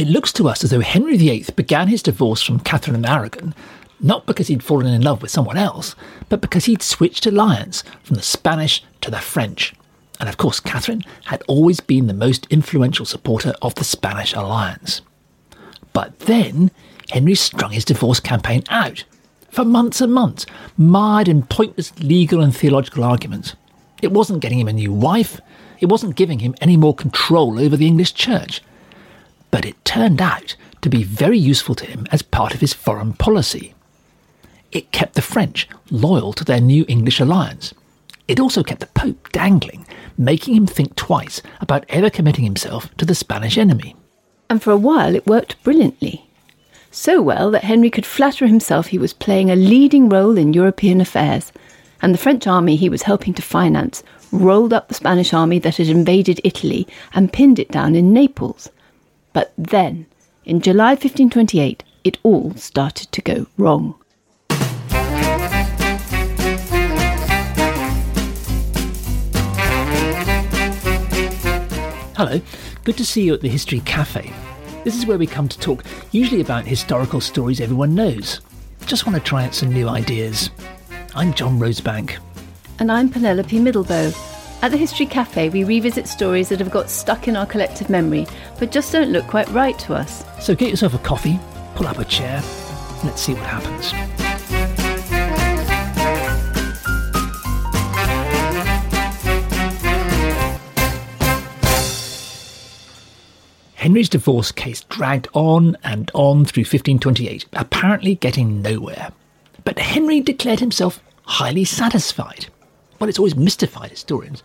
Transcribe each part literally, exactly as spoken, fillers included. it looks to us as though Henry the Eighth began his divorce from Catherine of Aragon, not because he'd fallen in love with someone else, but because he'd switched alliance from the Spanish to the French. And of course, Catherine had always been the most influential supporter of the Spanish alliance. But then, Henry strung his divorce campaign out, for months and months, mired in pointless legal and theological arguments. It wasn't getting him a new wife, it wasn't giving him any more control over the English church. But it turned out to be very useful to him as part of his foreign policy. It kept the French loyal to their new English alliance. It also kept the Pope dangling, making him think twice about ever committing himself to the Spanish enemy. And for a while it worked brilliantly. So well that Henry could flatter himself he was playing a leading role in European affairs, and the French army he was helping to finance rolled up the Spanish army that had invaded Italy and pinned it down in Naples. But then, in July fifteen twenty-eight, it all started to go wrong. Hello, good to see you at the History Cafe. This is where we come to talk usually about historical stories everyone knows. Just want to try out some new ideas. I'm John Rosebank. And I'm Penelope Middlebow. At the History Cafe, we revisit stories that have got stuck in our collective memory, but just don't look quite right to us. So get yourself a coffee, pull up a chair, and let's see what happens. Henry's divorce case dragged on and on through fifteen twenty-eight, apparently getting nowhere. But Henry declared himself highly satisfied. Well, it's always mystified historians.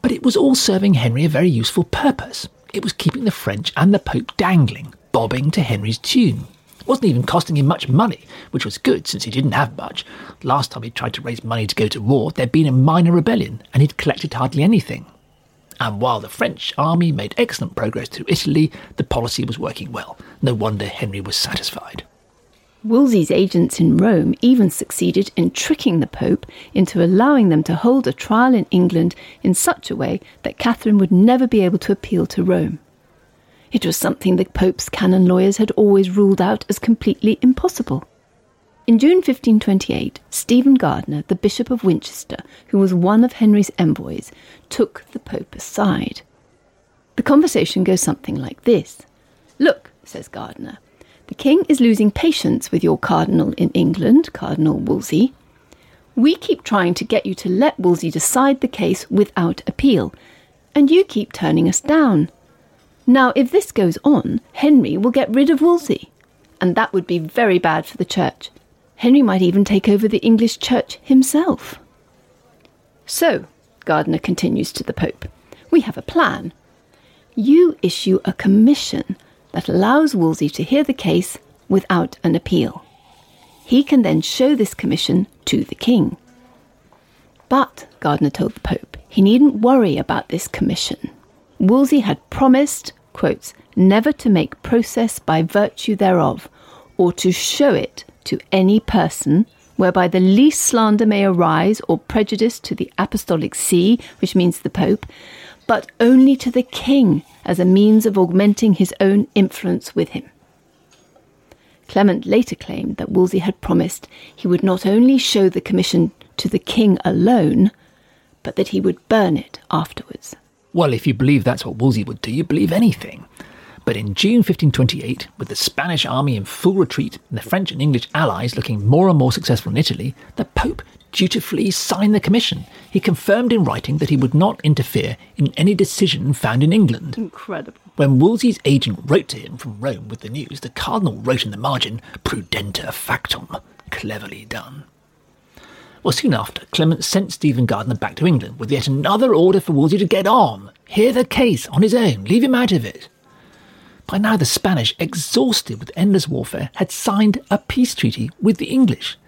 But it was all serving Henry a very useful purpose. It was keeping the French and the Pope dangling, bobbing to Henry's tune. It wasn't even costing him much money, which was good since he didn't have much. Last time he tried to raise money to go to war, there'd been a minor rebellion and he'd collected hardly anything. And while the French army made excellent progress through Italy, the policy was working well. No wonder Henry was satisfied. Wolsey's agents in Rome even succeeded in tricking the Pope into allowing them to hold a trial in England in such a way that Catherine would never be able to appeal to Rome. It was something the Pope's canon lawyers had always ruled out as completely impossible. In June fifteen twenty-eight, Stephen Gardiner, the Bishop of Winchester, who was one of Henry's envoys, took the Pope aside. The conversation goes something like this. "Look," says Gardiner, "the King is losing patience with your Cardinal in England, Cardinal Wolsey. We keep trying to get you to let Wolsey decide the case without appeal, and you keep turning us down. Now, if this goes on, Henry will get rid of Wolsey, and that would be very bad for the Church. Henry might even take over the English church himself." "So," Gardiner continues to the Pope, "we have a plan. You issue a commission that allows Wolsey to hear the case without an appeal. He can then show this commission to the King. But," Gardiner told the Pope, "he needn't worry about this commission. Wolsey had promised, quotes, never to make process by virtue thereof, or to show it to any person, whereby the least slander may arise or prejudice to the Apostolic See," which means the Pope, "but only to the King as a means of augmenting his own influence with him." Clement later claimed that Wolsey had promised he would not only show the commission to the King alone, but that he would burn it afterwards. Well, if you believe that's what Wolsey would do, you believe anything. But in June fifteen twenty-eight, with the Spanish army in full retreat and the French and English allies looking more and more successful in Italy, the Pope dutifully signed the commission. He confirmed in writing that he would not interfere in any decision found in England. Incredible. When Wolsey's agent wrote to him from Rome with the news, the Cardinal wrote in the margin, "Prudenter factum," cleverly done. Well, soon after, Clement sent Stephen Gardiner back to England with yet another order for Wolsey to get on, hear the case on his own, leave him out of it. By now the Spanish, exhausted with endless warfare, had signed a peace treaty with the English.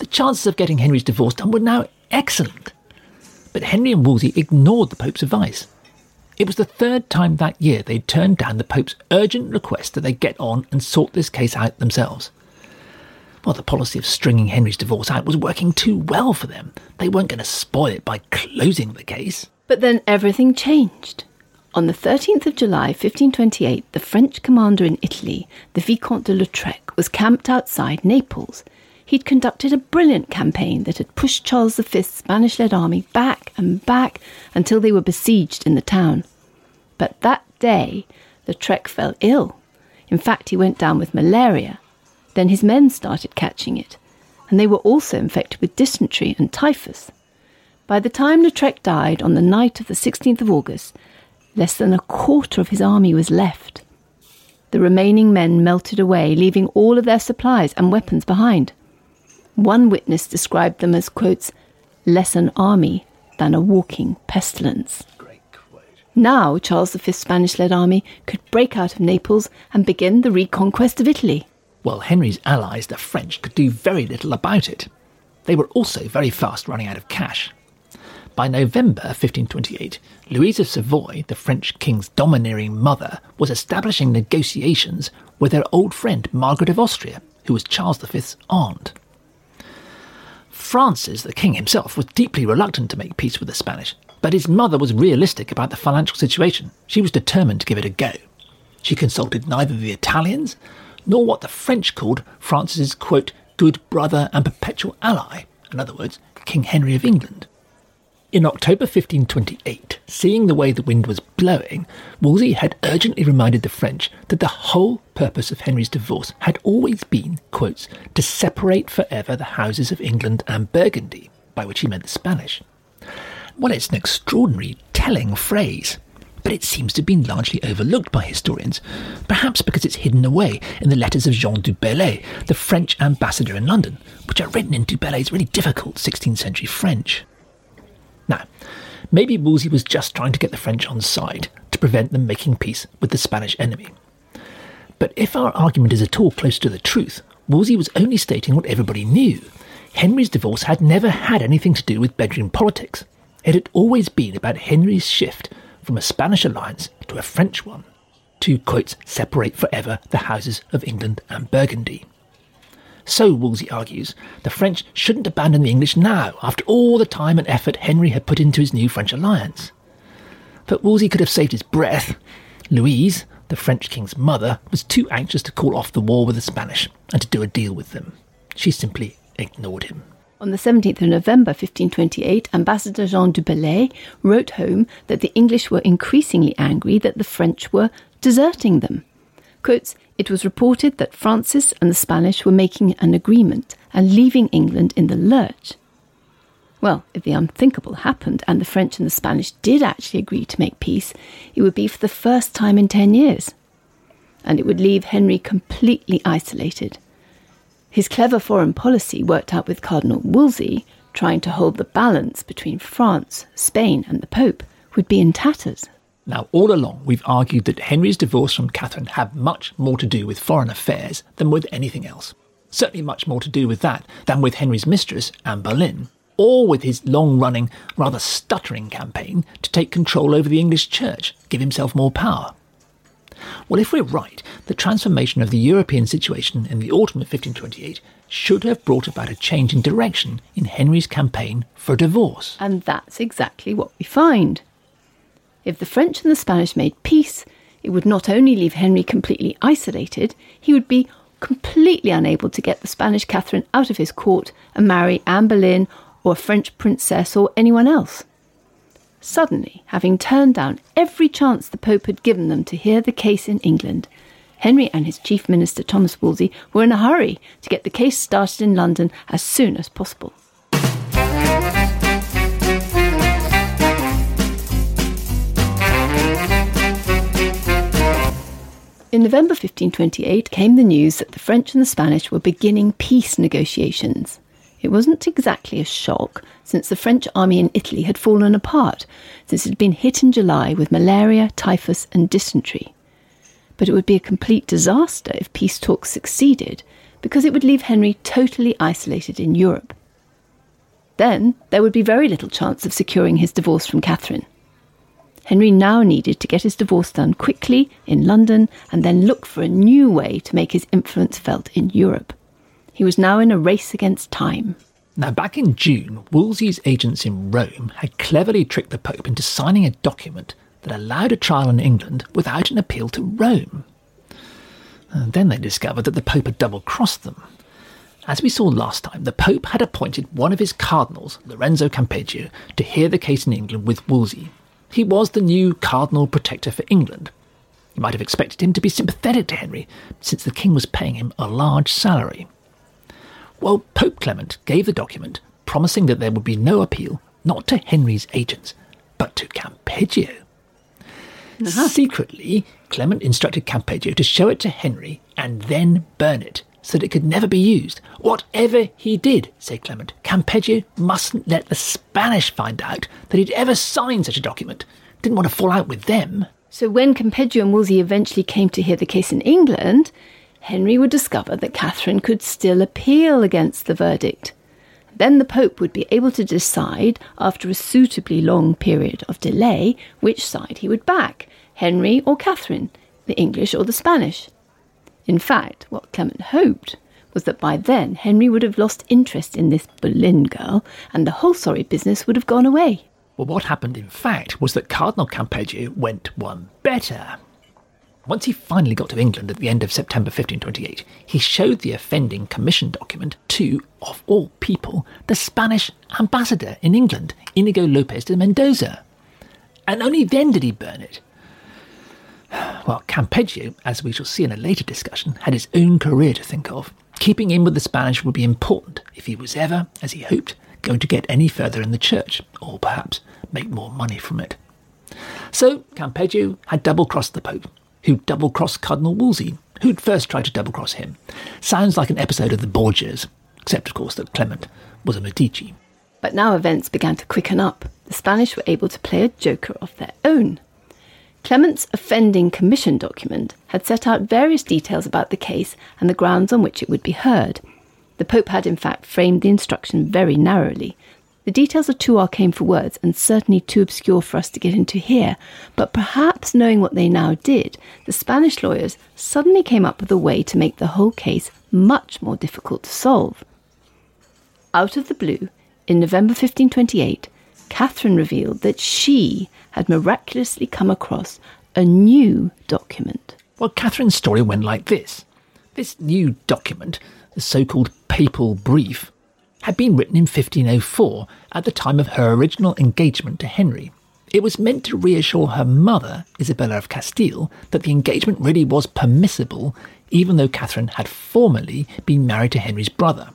The chances of getting Henry's divorce done were now excellent. But Henry and Wolsey ignored the Pope's advice. It was the third time that year they turned down the Pope's urgent request that they get on and sort this case out themselves. Well, the policy of stringing Henry's divorce out was working too well for them. They weren't going to spoil it by closing the case. But then everything changed. On the thirteenth of July, fifteen twenty-eight, the French commander in Italy, the Vicomte de Lautrec, was camped outside Naples. He'd conducted a brilliant campaign that had pushed Charles the Fifth's Spanish-led army back and back until they were besieged in the town. But that day, Lautrec fell ill. In fact, he went down with malaria. Then his men started catching it, and they were also infected with dysentery and typhus. By the time Lautrec died on the night of the sixteenth of August, less than a quarter of his army was left. The remaining men melted away, leaving all of their supplies and weapons behind. One witness described them as, quotes, less an army than a walking pestilence. Great quote. Now Charles the Fifth's Spanish-led army could break out of Naples and begin the reconquest of Italy. Well, Henry's allies, the French, could do very little about it. They were also very fast running out of cash. By November fifteen twenty-eight, Louise of Savoy, the French king's domineering mother, was establishing negotiations with her old friend Margaret of Austria, who was Charles the Fifth's aunt. Francis, the king himself, was deeply reluctant to make peace with the Spanish, but his mother was realistic about the financial situation. She was determined to give it a go. She consulted neither the Italians nor what the French called Francis's, quote, good brother and perpetual ally, in other words, King Henry of England. In October fifteen twenty-eight, seeing the way the wind was blowing, Wolsey had urgently reminded the French that the whole purpose of Henry's divorce had always been, quotes, to separate forever the houses of England and Burgundy, by which he meant the Spanish. Well, it's an extraordinary, telling phrase, but it seems to have been largely overlooked by historians, perhaps because it's hidden away in the letters of Jean du Bellay, the French ambassador in London, which are written in du Bellay's really difficult sixteenth century French. Now, maybe Wolsey was just trying to get the French on side to prevent them making peace with the Spanish enemy. But if our argument is at all close to the truth, Wolsey was only stating what everybody knew. Henry's divorce had never had anything to do with bedroom politics. It had always been about Henry's shift from a Spanish alliance to a French one, to, quotes, separate forever the houses of England and Burgundy. So, Wolsey argues, the French shouldn't abandon the English now, after all the time and effort Henry had put into his new French alliance. But Wolsey could have saved his breath. Louise, the French king's mother, was too anxious to call off the war with the Spanish and to do a deal with them. She simply ignored him. On the seventeenth of November, fifteen twenty-eight, Ambassador Jean du Bellay wrote home that the English were increasingly angry that the French were deserting them. Quotes, it was reported that Francis and the Spanish were making an agreement and leaving England in the lurch. Well, if the unthinkable happened and the French and the Spanish did actually agree to make peace, it would be for the first time in ten years. And it would leave Henry completely isolated. His clever foreign policy worked out with Cardinal Wolsey, trying to hold the balance between France, Spain and the Pope, would be in tatters. Now, all along, we've argued that Henry's divorce from Catherine had much more to do with foreign affairs than with anything else. Certainly much more to do with that than with Henry's mistress, Anne Boleyn, or with his long-running, rather stuttering campaign to take control over the English church, give himself more power. Well, if we're right, the transformation of the European situation in the autumn of fifteen twenty-eight should have brought about a change in direction in Henry's campaign for divorce. And that's exactly what we find. If the French and the Spanish made peace, it would not only leave Henry completely isolated, he would be completely unable to get the Spanish Catherine out of his court and marry Anne Boleyn or a French princess or anyone else. Suddenly, having turned down every chance the Pope had given them to hear the case in England, Henry and his chief minister Thomas Wolsey were in a hurry to get the case started in London as soon as possible. In November fifteen twenty-eight came the news that the French and the Spanish were beginning peace negotiations. It wasn't exactly a shock, since the French army in Italy had fallen apart, since it had been hit in July with malaria, typhus and dysentery. But it would be a complete disaster if peace talks succeeded, because it would leave Henry totally isolated in Europe. Then there would be very little chance of securing his divorce from Catherine. Henry now needed to get his divorce done quickly in London and then look for a new way to make his influence felt in Europe. He was now in a race against time. Now, back in June, Wolsey's agents in Rome had cleverly tricked the Pope into signing a document that allowed a trial in England without an appeal to Rome. And then they discovered that the Pope had double-crossed them. As we saw last time, the Pope had appointed one of his cardinals, Lorenzo Campeggio, to hear the case in England with Wolsey. He was the new Cardinal Protector for England. You might have expected him to be sympathetic to Henry, since the king was paying him a large salary. Well, Pope Clement gave the document, promising that there would be no appeal, not to Henry's agents, but to Campeggio. Uh-huh. Secretly, Clement instructed Campeggio to show it to Henry and then burn it, so that it could never be used. Whatever he did, said Clement, Campeggio mustn't let the Spanish find out that he'd ever signed such a document. Didn't want to fall out with them. So when Campeggio and Wolsey eventually came to hear the case in England, Henry would discover that Catherine could still appeal against the verdict. Then the Pope would be able to decide, after a suitably long period of delay, which side he would back, Henry or Catherine, the English or the Spanish. In fact, what Clement hoped was that by then Henry would have lost interest in this Boleyn girl and the whole sorry business would have gone away. Well, what happened, in fact, was that Cardinal Campeggio went one better. Once he finally got to England at the end of September fifteen twenty-eight, he showed the offending commission document to, of all people, the Spanish ambassador in England, Inigo Lopez de Mendoza. And only then did he burn it. Well, Campeggio, as we shall see in a later discussion, had his own career to think of. Keeping in with the Spanish would be important if he was ever, as he hoped, going to get any further in the church, or perhaps make more money from it. So Campeggio had double-crossed the Pope, who double-crossed Cardinal Wolsey, who'd first tried to double-cross him. Sounds like an episode of the Borgias, except, of course, that Clement was a Medici. But now events began to quicken up. The Spanish were able to play a joker of their own. Clement's offending commission document had set out various details about the case and the grounds on which it would be heard. The Pope had in fact framed the instruction very narrowly. The details are too arcane for words and certainly too obscure for us to get into here, but perhaps knowing what they now did, the Spanish lawyers suddenly came up with a way to make the whole case much more difficult to solve. Out of the blue, in November fifteen twenty-eight, Catherine revealed that she had miraculously come across a new document. Well, Catherine's story went like this. This new document, the so-called papal brief, had been written in fifteen oh four at the time of her original engagement to Henry. It was meant to reassure her mother, Isabella of Castile, that the engagement really was permissible, even though Catherine had formerly been married to Henry's brother.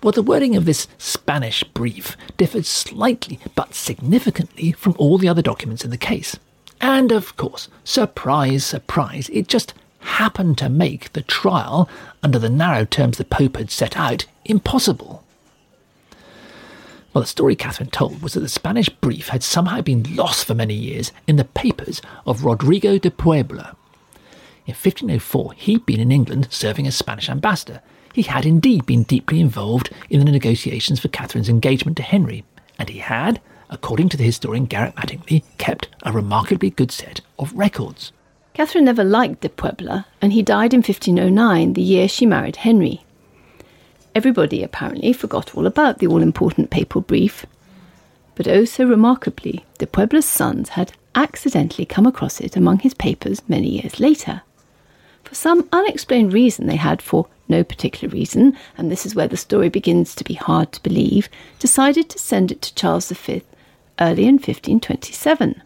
Well, the wording of this Spanish brief differed slightly but significantly from all the other documents in the case. And of course, surprise, surprise, it just happened to make the trial, under the narrow terms the Pope had set out, impossible. Well, the story Catherine told was that the Spanish brief had somehow been lost for many years in the papers of Rodrigo de Puebla. In fifteen oh four, he'd been in England serving as Spanish ambassador. He had indeed been deeply involved in the negotiations for Catherine's engagement to Henry, and he had, according to the historian Garrett Mattingly, kept a remarkably good set of records. Catherine never liked de Puebla, and he died in fifteen oh nine, the year she married Henry. Everybody apparently forgot all about the all-important papal brief, but oh so remarkably, de Puebla's sons had accidentally come across it among his papers many years later. For some unexplained reason they had, for no particular reason, and this is where the story begins to be hard to believe, decided to send it to Charles the Fifth early in fifteen twenty-seven.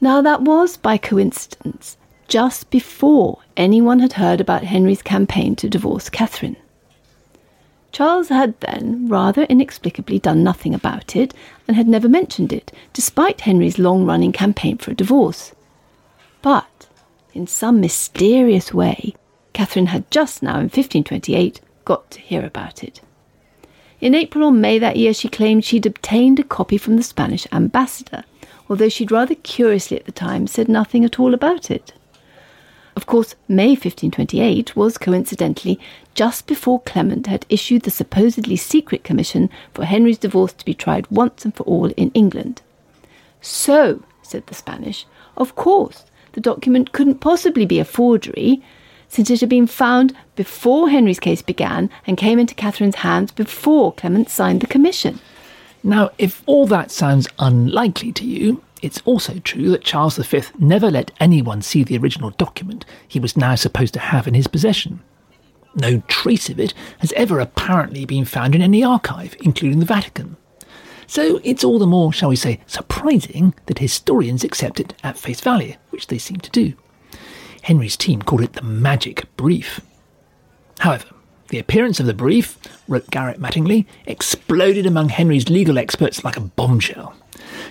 Now that was, by coincidence, just before anyone had heard about Henry's campaign to divorce Catherine. Charles had then rather inexplicably done nothing about it and had never mentioned it, despite Henry's long-running campaign for a divorce. But, in some mysterious way, Catherine had just now, in fifteen twenty-eight, got to hear about it. In April or May that year, she claimed she'd obtained a copy from the Spanish ambassador, although she'd rather curiously at the time said nothing at all about it. Of course, May fifteen twenty-eight was, coincidentally, just before Clement had issued the supposedly secret commission for Henry's divorce to be tried once and for all in England. So, said the Spanish, of course, the document couldn't possibly be a forgery, since it had been found before Henry's case began and came into Catherine's hands before Clement signed the commission. Now, if all that sounds unlikely to you, It's also true that Charles the Fifth never let anyone see the original document he was now supposed to have in his possession. No trace of it has ever apparently been found in any archive, including the Vatican. So it's all the more, shall we say, surprising that historians accept it at face value, which they seem to do. Henry's team called it the magic brief. However, the appearance of the brief, wrote Garrett Mattingly, exploded among Henry's legal experts like a bombshell.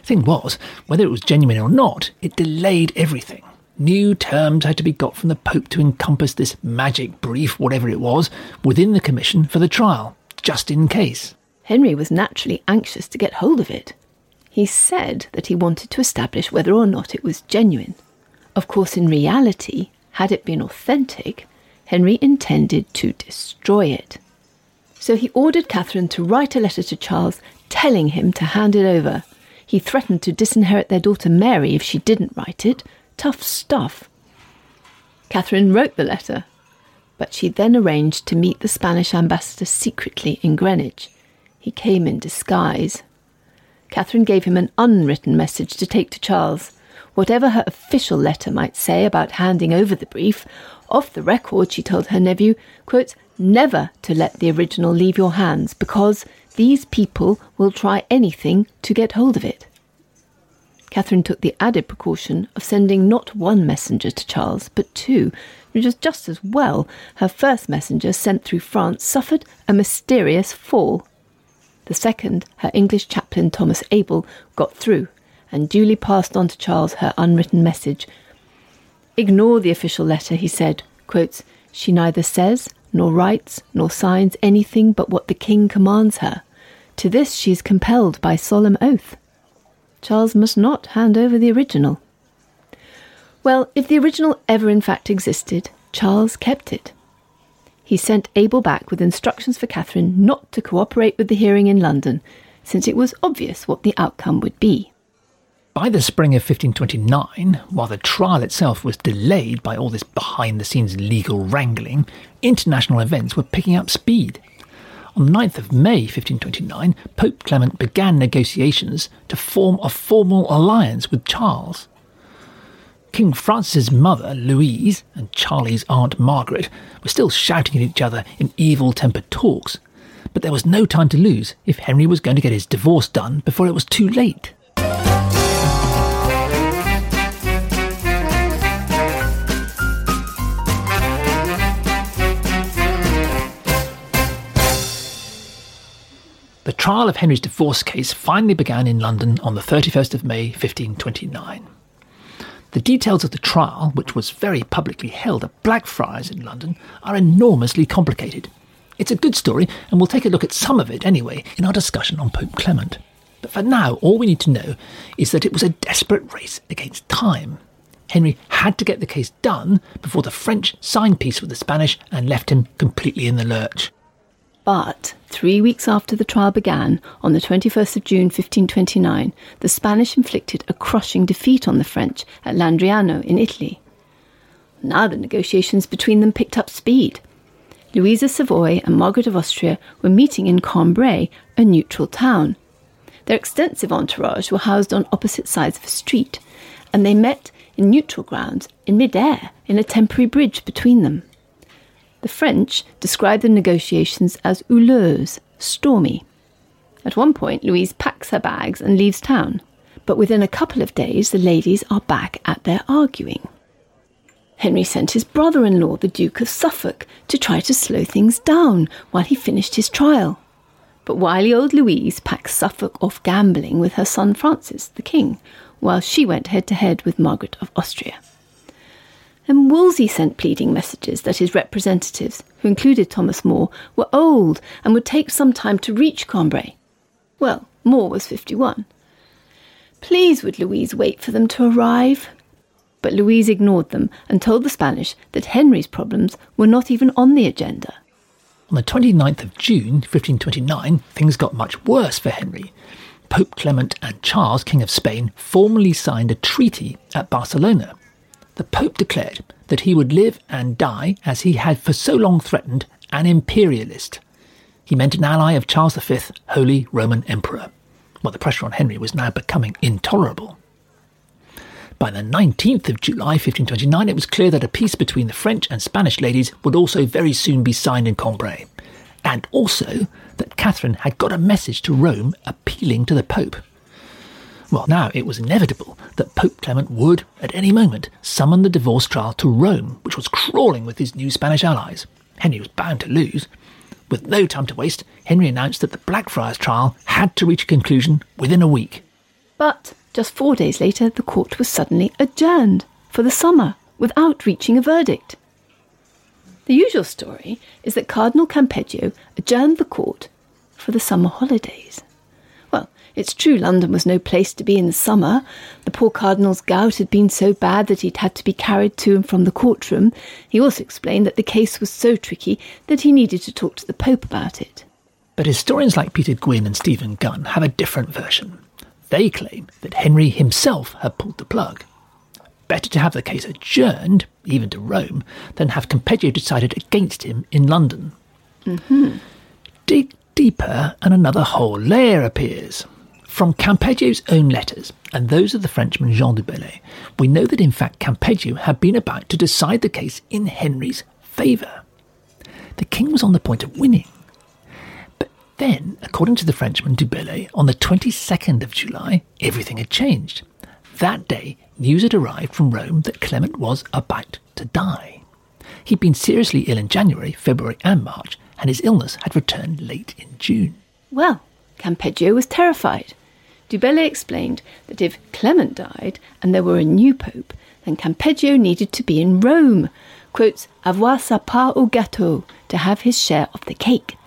Thing was, whether it was genuine or not, it delayed everything. New terms had to be got from the Pope to encompass this magic brief, whatever it was, within the commission for the trial, just in case. Henry was naturally anxious to get hold of it. He said that he wanted to establish whether or not it was genuine. Of course, in reality, had it been authentic, Henry intended to destroy it. So he ordered Catherine to write a letter to Charles telling him to hand it over. He threatened to disinherit their daughter Mary if she didn't write it. Tough stuff. Catherine wrote the letter, but she then arranged to meet the Spanish ambassador secretly in Greenwich. He came in disguise. Catherine gave him an unwritten message to take to Charles. Whatever her official letter might say about handing over the brief, off the record she told her nephew, quote, never to let the original leave your hands, because these people will try anything to get hold of it. Catherine took the added precaution of sending not one messenger to Charles, but two, which was just as well. Her first messenger, sent through France, suffered a mysterious fall. The second, her English chaplain Thomas Abel, got through and duly passed on to Charles her unwritten message. Ignore the official letter, he said, quotes, she neither says, nor writes, nor signs anything but what the king commands her. To this she is compelled by solemn oath. Charles must not hand over the original. Well, if the original ever in fact existed, Charles kept it. He sent Abel back with instructions for Catherine not to cooperate with the hearing in London, since it was obvious what the outcome would be. By the spring of fifteen twenty-nine, while the trial itself was delayed by all this behind-the-scenes legal wrangling, international events were picking up speed. On the ninth of May fifteen twenty-nine, Pope Clement began negotiations to form a formal alliance with Charles. King Francis's mother, Louise, and Charlie's aunt Margaret were still shouting at each other in evil-tempered talks, but there was no time to lose if Henry was going to get his divorce done before it was too late. The trial of Henry's divorce case finally began in London on the thirty-first of May fifteen twenty-nine. The details of the trial, which was very publicly held at Blackfriars in London, are enormously complicated. It's a good story, and we'll take a look at some of it anyway in our discussion on Pope Clement. But for now, all we need to know is that it was a desperate race against time. Henry had to get the case done before the French signed peace with the Spanish and left him completely in the lurch. But three weeks after the trial began, on the twenty-first of June fifteen twenty-nine, the Spanish inflicted a crushing defeat on the French at Landriano in Italy. Now the negotiations between them picked up speed. Louise of Savoy and Margaret of Austria were meeting in Cambrai, a neutral town. Their extensive entourage were housed on opposite sides of a street, and they met in neutral grounds in mid-air in a temporary bridge between them. The French described the negotiations as houleuse, stormy. At one point, Louise packs her bags and leaves town, but within a couple of days, the ladies are back at their arguing. Henry sent his brother-in-law, the Duke of Suffolk, to try to slow things down while he finished his trial. But wily old Louise packed Suffolk off gambling with her son Francis, the king, while she went head-to-head with Margaret of Austria. And Wolsey sent pleading messages that his representatives, who included Thomas More, were old and would take some time to reach Cambrai. Well, More was fifty-one. Please would Louise wait for them to arrive? But Louise ignored them and told the Spanish that Henry's problems were not even on the agenda. On the twenty-ninth of June fifteen twenty-nine, things got much worse for Henry. Pope Clement and Charles, King of Spain, formally signed a treaty at Barcelona. The Pope declared that he would live and die, as he had for so long threatened, an imperialist. He meant an ally of Charles the Fifth, Holy Roman Emperor. Well, the pressure on Henry was now becoming intolerable. By the nineteenth of July fifteen twenty-nine, it was clear that a peace between the French and Spanish ladies would also very soon be signed in Cambrai, and also that Catherine had got a message to Rome appealing to the Pope. Well, now it was inevitable that Pope Clement would, at any moment, summon the divorce trial to Rome, which was crawling with his new Spanish allies. Henry was bound to lose. With no time to waste, Henry announced that the Blackfriars trial had to reach a conclusion within a week. But just four days later, the court was suddenly adjourned for the summer without reaching a verdict. The usual story is that Cardinal Campeggio adjourned the court for the summer holidays. Well, it's true London was no place to be in the summer. The poor Cardinal's gout had been so bad that he'd had to be carried to and from the courtroom. He also explained that the case was so tricky that he needed to talk to the Pope about it. But historians like Peter Gwynn and Stephen Gunn have a different version. They claim that Henry himself had pulled the plug. Better to have the case adjourned, even to Rome, than have Campeggio decided against him in London. Mm-hmm. Dig deeper and another whole layer appears. From Campeggio's own letters, and those of the Frenchman Jean du Bellay, we know that in fact Campeggio had been about to decide the case in Henry's favour. The king was on the point of winning. But then, according to the Frenchman du Bellay, on the twenty-second of July, everything had changed. That day, news had arrived from Rome that Clement was about to die. He'd been seriously ill in January, February and March, and his illness had returned late in June. Well, Campeggio was terrified. Du Bellay explained that if Clement died and there were a new pope, then Campeggio needed to be in Rome, quotes, avoir sa part au gâteau, to have his share of the cake.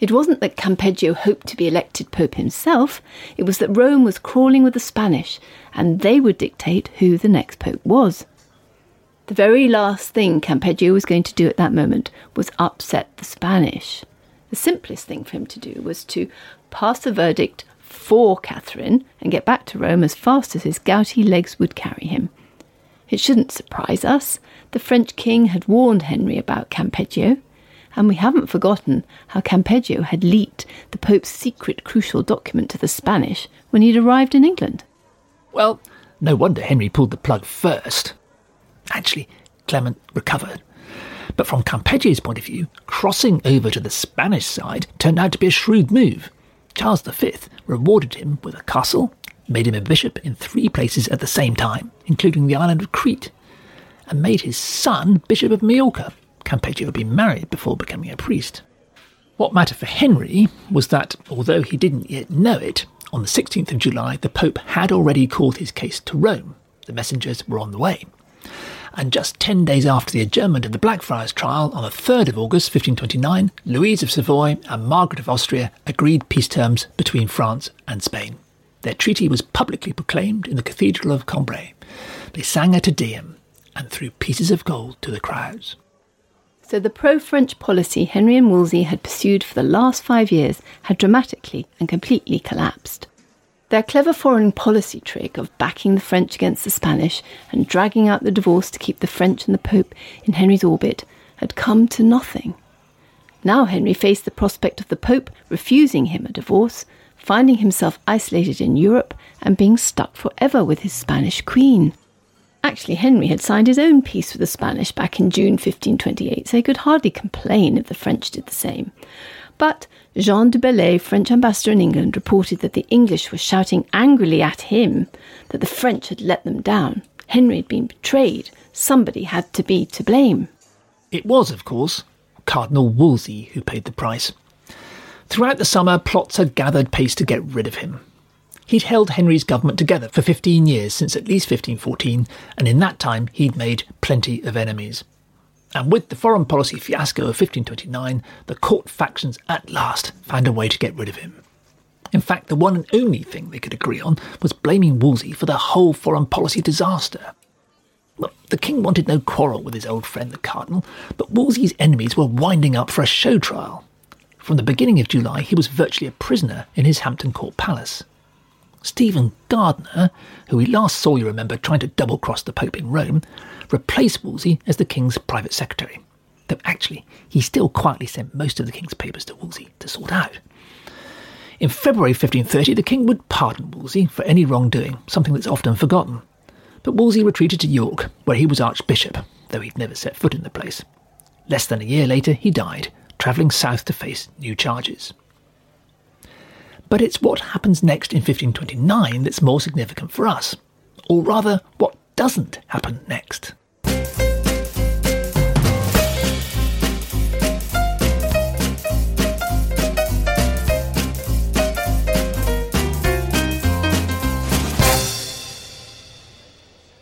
It wasn't that Campeggio hoped to be elected Pope himself, it was that Rome was crawling with the Spanish, and they would dictate who the next Pope was. The very last thing Campeggio was going to do at that moment was upset the Spanish. The simplest thing for him to do was to pass a verdict for Catherine and get back to Rome as fast as his gouty legs would carry him. It shouldn't surprise us. The French king had warned Henry about Campeggio. And we haven't forgotten how Campeggio had leaked the Pope's secret crucial document to the Spanish when he'd arrived in England. Well, no wonder Henry pulled the plug first. Actually, Clement recovered. But from Campeggio's point of view, crossing over to the Spanish side turned out to be a shrewd move. Charles the Fifth rewarded him with a castle, made him a bishop in three places at the same time, including the island of Crete, and made his son Bishop of Majorca. Campeggio had been married before becoming a priest. What mattered for Henry was that, although he didn't yet know it, on the sixteenth of July, the Pope had already called his case to Rome. The messengers were on the way. And just ten days after the adjournment of the Blackfriars trial, on the third of August fifteen twenty-nine, Louise of Savoy and Margaret of Austria agreed peace terms between France and Spain. Their treaty was publicly proclaimed in the Cathedral of Cambrai. They sang a Te Deum and threw pieces of gold to the crowds. So the pro-French policy Henry and Wolsey had pursued for the last five years had dramatically and completely collapsed. Their clever foreign policy trick of backing the French against the Spanish and dragging out the divorce to keep the French and the Pope in Henry's orbit had come to nothing. Now Henry faced the prospect of the Pope refusing him a divorce, finding himself isolated in Europe and being stuck forever with his Spanish queen. Actually, Henry had signed his own peace with the Spanish back in June fifteen twenty-eight, so he could hardly complain if the French did the same. But Jean du Bellay, French ambassador in England, reported that the English were shouting angrily at him that the French had let them down. Henry had been betrayed. Somebody had to be to blame. It was, of course, Cardinal Wolsey who paid the price. Throughout the summer, plots had gathered pace to get rid of him. He'd held Henry's government together for fifteen years, since at least fifteen fourteen, and in that time he'd made plenty of enemies. And with the foreign policy fiasco of fifteen twenty-nine, the court factions at last found a way to get rid of him. In fact, the one and only thing they could agree on was blaming Wolsey for the whole foreign policy disaster. Look, the king wanted no quarrel with his old friend the cardinal, but Wolsey's enemies were winding up for a show trial. From the beginning of July, he was virtually a prisoner in his Hampton Court palace. Stephen Gardiner, who we last saw, you remember, trying to double-cross the Pope in Rome, replaced Wolsey as the King's private secretary. Though actually, he still quietly sent most of the King's papers to Wolsey to sort out. In February fifteen thirty, the King would pardon Wolsey for any wrongdoing, something that's often forgotten. but Wolsey retreated to York, where he was Archbishop, though he'd never set foot in the place. Less than a year later, he died, travelling south to face new charges. But it's what happens next in fifteen twenty-nine that's more significant for us, or rather, what doesn't happen next.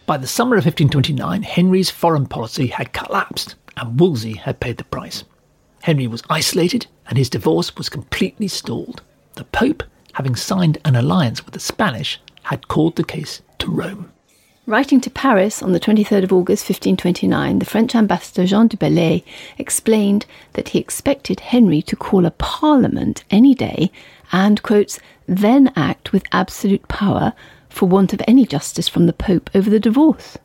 By the summer of fifteen twenty-nine, Henry's foreign policy had collapsed and Wolsey had paid the price. Henry was isolated and his divorce was completely stalled. The Pope, having signed an alliance with the Spanish, had called the case to Rome. Writing to Paris on the twenty-third of August fifteen twenty-nine, the French ambassador Jean du Bellay explained that he expected Henry to call a parliament any day and, quotes, then act with absolute power for want of any justice from the Pope over the divorce.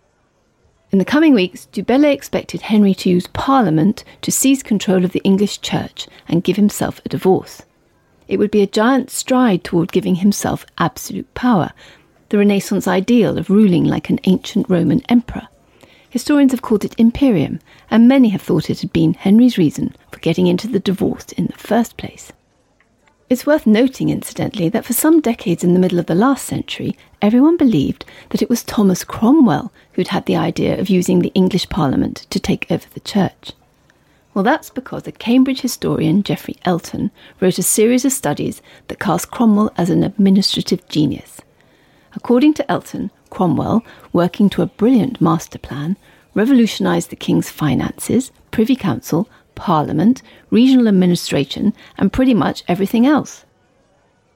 In the coming weeks, du Bellay expected Henry to use Parliament to seize control of the English Church and give himself a divorce. It would be a giant stride toward giving himself absolute power, the Renaissance ideal of ruling like an ancient Roman emperor. Historians have called it imperium, and many have thought it had been Henry's reason for getting into the divorce in the first place. It's worth noting, incidentally, that for some decades in the middle of the last century, everyone believed that it was Thomas Cromwell who'd had the idea of using the English Parliament to take over the church. Well, that's because the Cambridge historian Geoffrey Elton wrote a series of studies that cast Cromwell as an administrative genius. According to Elton, Cromwell, working to a brilliant master plan, revolutionised the king's finances, privy council, Parliament, regional administration, and pretty much everything else.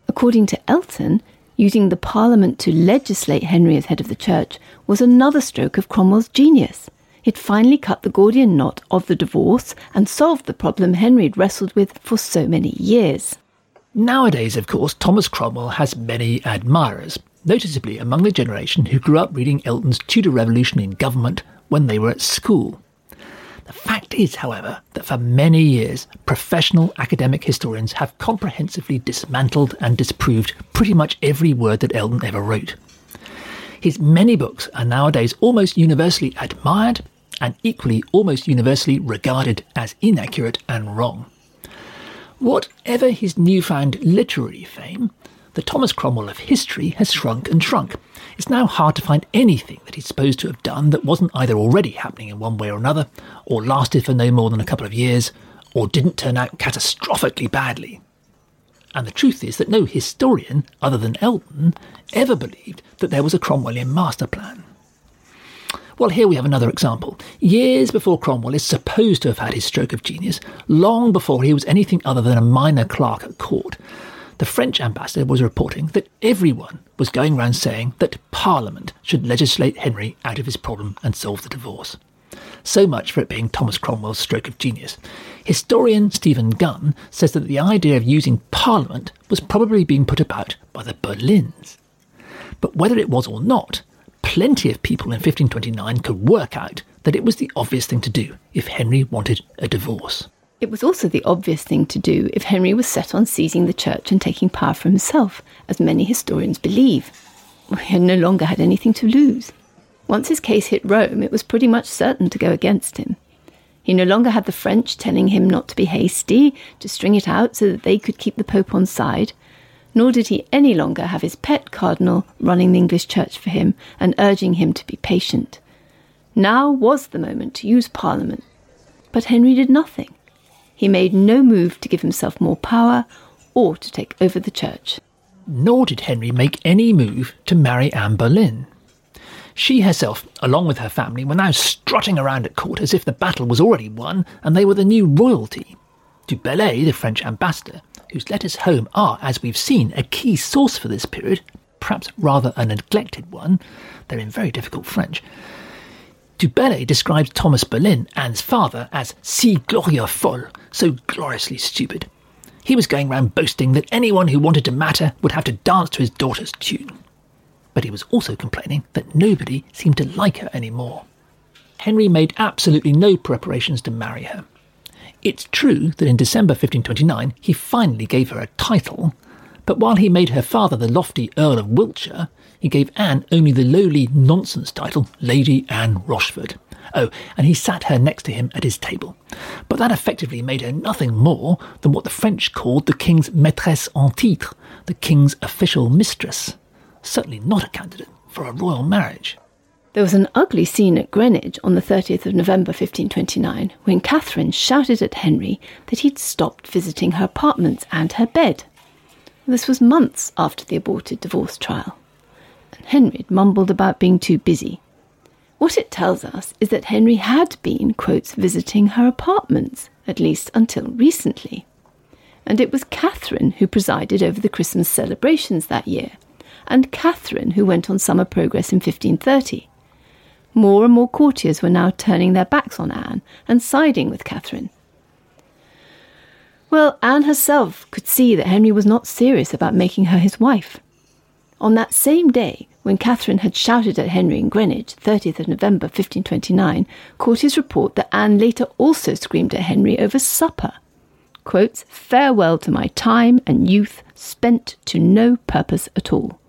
According to Elton, using the Parliament to legislate Henry as head of the church was another stroke of Cromwell's genius. It finally cut the Gordian knot of the divorce and solved the problem Henry had wrestled with for so many years. Nowadays, of course, Thomas Cromwell has many admirers, noticeably among the generation who grew up reading Elton's Tudor Revolution in Government when they were at school. The fact is, however, that for many years, professional academic historians have comprehensively dismantled and disproved pretty much every word that Elton ever wrote. His many books are nowadays almost universally admired and equally almost universally regarded as inaccurate and wrong. Whatever his newfound literary fame, the Thomas Cromwell of history has shrunk and shrunk. It's now hard to find anything that he's supposed to have done that wasn't either already happening in one way or another, or lasted for no more than a couple of years, or didn't turn out catastrophically badly. And the truth is that no historian, other than Elton, ever believed that there was a Cromwellian master plan. Well, here we have another example. Years before Cromwell is supposed to have had his stroke of genius, long before he was anything other than a minor clerk at court, the French ambassador was reporting that everyone was going round saying that Parliament should legislate Henry out of his problem and solve the divorce. So much for it being Thomas Cromwell's stroke of genius. Historian Stephen Gunn says that the idea of using Parliament was probably being put about by the Boleyns. But whether it was or not, plenty of people in fifteen twenty-nine could work out that it was the obvious thing to do if Henry wanted a divorce. It was also the obvious thing to do if Henry was set on seizing the church and taking power for himself, as many historians believe. He no longer had anything to lose. Once his case hit Rome, it was pretty much certain to go against him. He no longer had the French telling him not to be hasty, to string it out so that they could keep the Pope on side, nor did he any longer have his pet cardinal running the English church for him and urging him to be patient. Now was the moment to use Parliament. But Henry did nothing. He made no move to give himself more power or to take over the church. Nor did Henry make any move to marry Anne Boleyn. She herself, along with her family, were now strutting around at court as if the battle was already won and they were the new royalty. Du Bellay, the French ambassador, whose letters home are, as we've seen, a key source for this period, perhaps rather a neglected one, they're in very difficult French. Du Bellay describes Thomas Boleyn, Anne's father, as si glorieux folle, so gloriously stupid. He was going round boasting that anyone who wanted to matter would have to dance to his daughter's tune. But he was also complaining that nobody seemed to like her anymore. Henry made absolutely no preparations to marry her. It's true that in December fifteen twenty-nine he finally gave her a title, but while he made her father the lofty Earl of Wiltshire, he gave Anne only the lowly nonsense title Lady Anne Rochford. Oh, and he sat her next to him at his table. But that effectively made her nothing more than what the French called the king's maîtresse en titre, the king's official mistress. Certainly not a candidate for a royal marriage. There was an ugly scene at Greenwich on the thirtieth of November fifteen twenty-nine when Catherine shouted at Henry that he'd stopped visiting her apartments and her bed. This was months after the aborted divorce trial. And Henry had mumbled about being too busy. What it tells us is that Henry had been, quotes, visiting her apartments, at least until recently. And it was Catherine who presided over the Christmas celebrations that year, and Catherine who went on summer progress in fifteen thirty. More and more courtiers were now turning their backs on Anne and siding with Catherine. Well, Anne herself could see that Henry was not serious about making her his wife. On that same day, when Catherine had shouted at Henry in Greenwich, thirtieth of November fifteen twenty-nine, courtiers report that Anne later also screamed at Henry over supper. Quotes, "Farewell to my time and youth, spent to no purpose at all."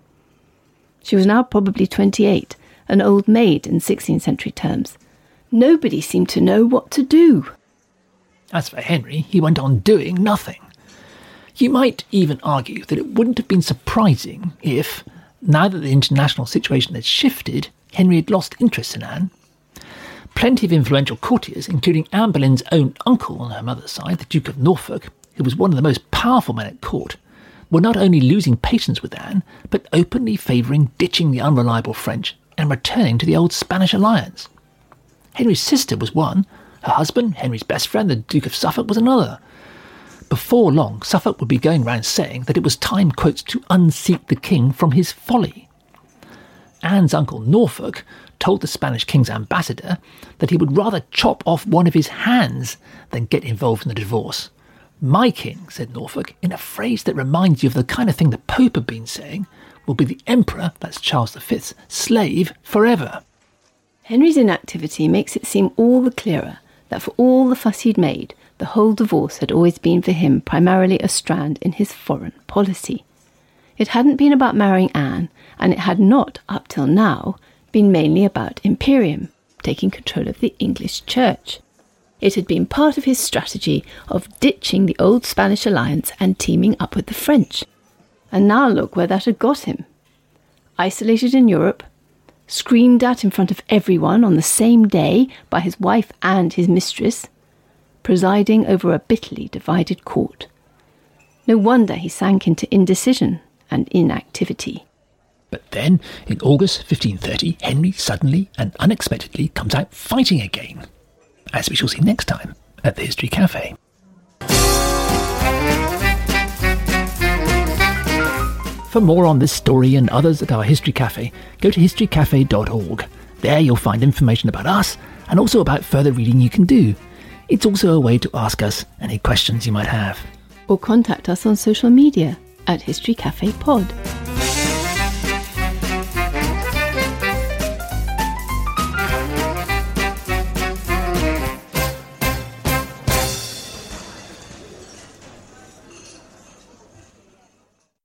She was now probably twenty-eight, an old maid in sixteenth century terms. Nobody seemed to know what to do. As for Henry, he went on doing nothing. You might even argue that it wouldn't have been surprising if, now that the international situation had shifted, Henry had lost interest in Anne. Plenty of influential courtiers, including Anne Boleyn's own uncle on her mother's side, the Duke of Norfolk, who was one of the most powerful men at court, were not only losing patience with Anne, but openly favouring ditching the unreliable French and returning to the old Spanish alliance. Henry's sister was one, her husband, Henry's best friend, the Duke of Suffolk, was another. Before long, Suffolk would be going round saying that it was time, quotes, to unseat the king from his folly. Anne's uncle Norfolk told the Spanish king's ambassador that he would rather chop off one of his hands than get involved in the divorce. "My king," said Norfolk, in a phrase that reminds you of the kind of thing the Pope had been saying, "will be the emperor," that's Charles the Fifth's, "slave forever." Henry's inactivity makes it seem all the clearer that for all the fuss he'd made, the whole divorce had always been for him primarily a strand in his foreign policy. It hadn't been about marrying Anne, and it had not, up till now, been mainly about imperium, taking control of the English church. It had been part of his strategy of ditching the old Spanish alliance and teaming up with the French. And now look where that had got him. Isolated in Europe, screamed at in front of everyone on the same day by his wife and his mistress, presiding over a bitterly divided court. No wonder he sank into indecision and inactivity. But then, in August fifteen thirty, Henry suddenly and unexpectedly comes out fighting again, as we shall see next time at the History Cafe. For more on this story and others at our History Cafe, go to history cafe dot org. There you'll find information about us and also about further reading you can do. It's also a way to ask us any questions you might have. Or contact us on social media at History Cafe Pod.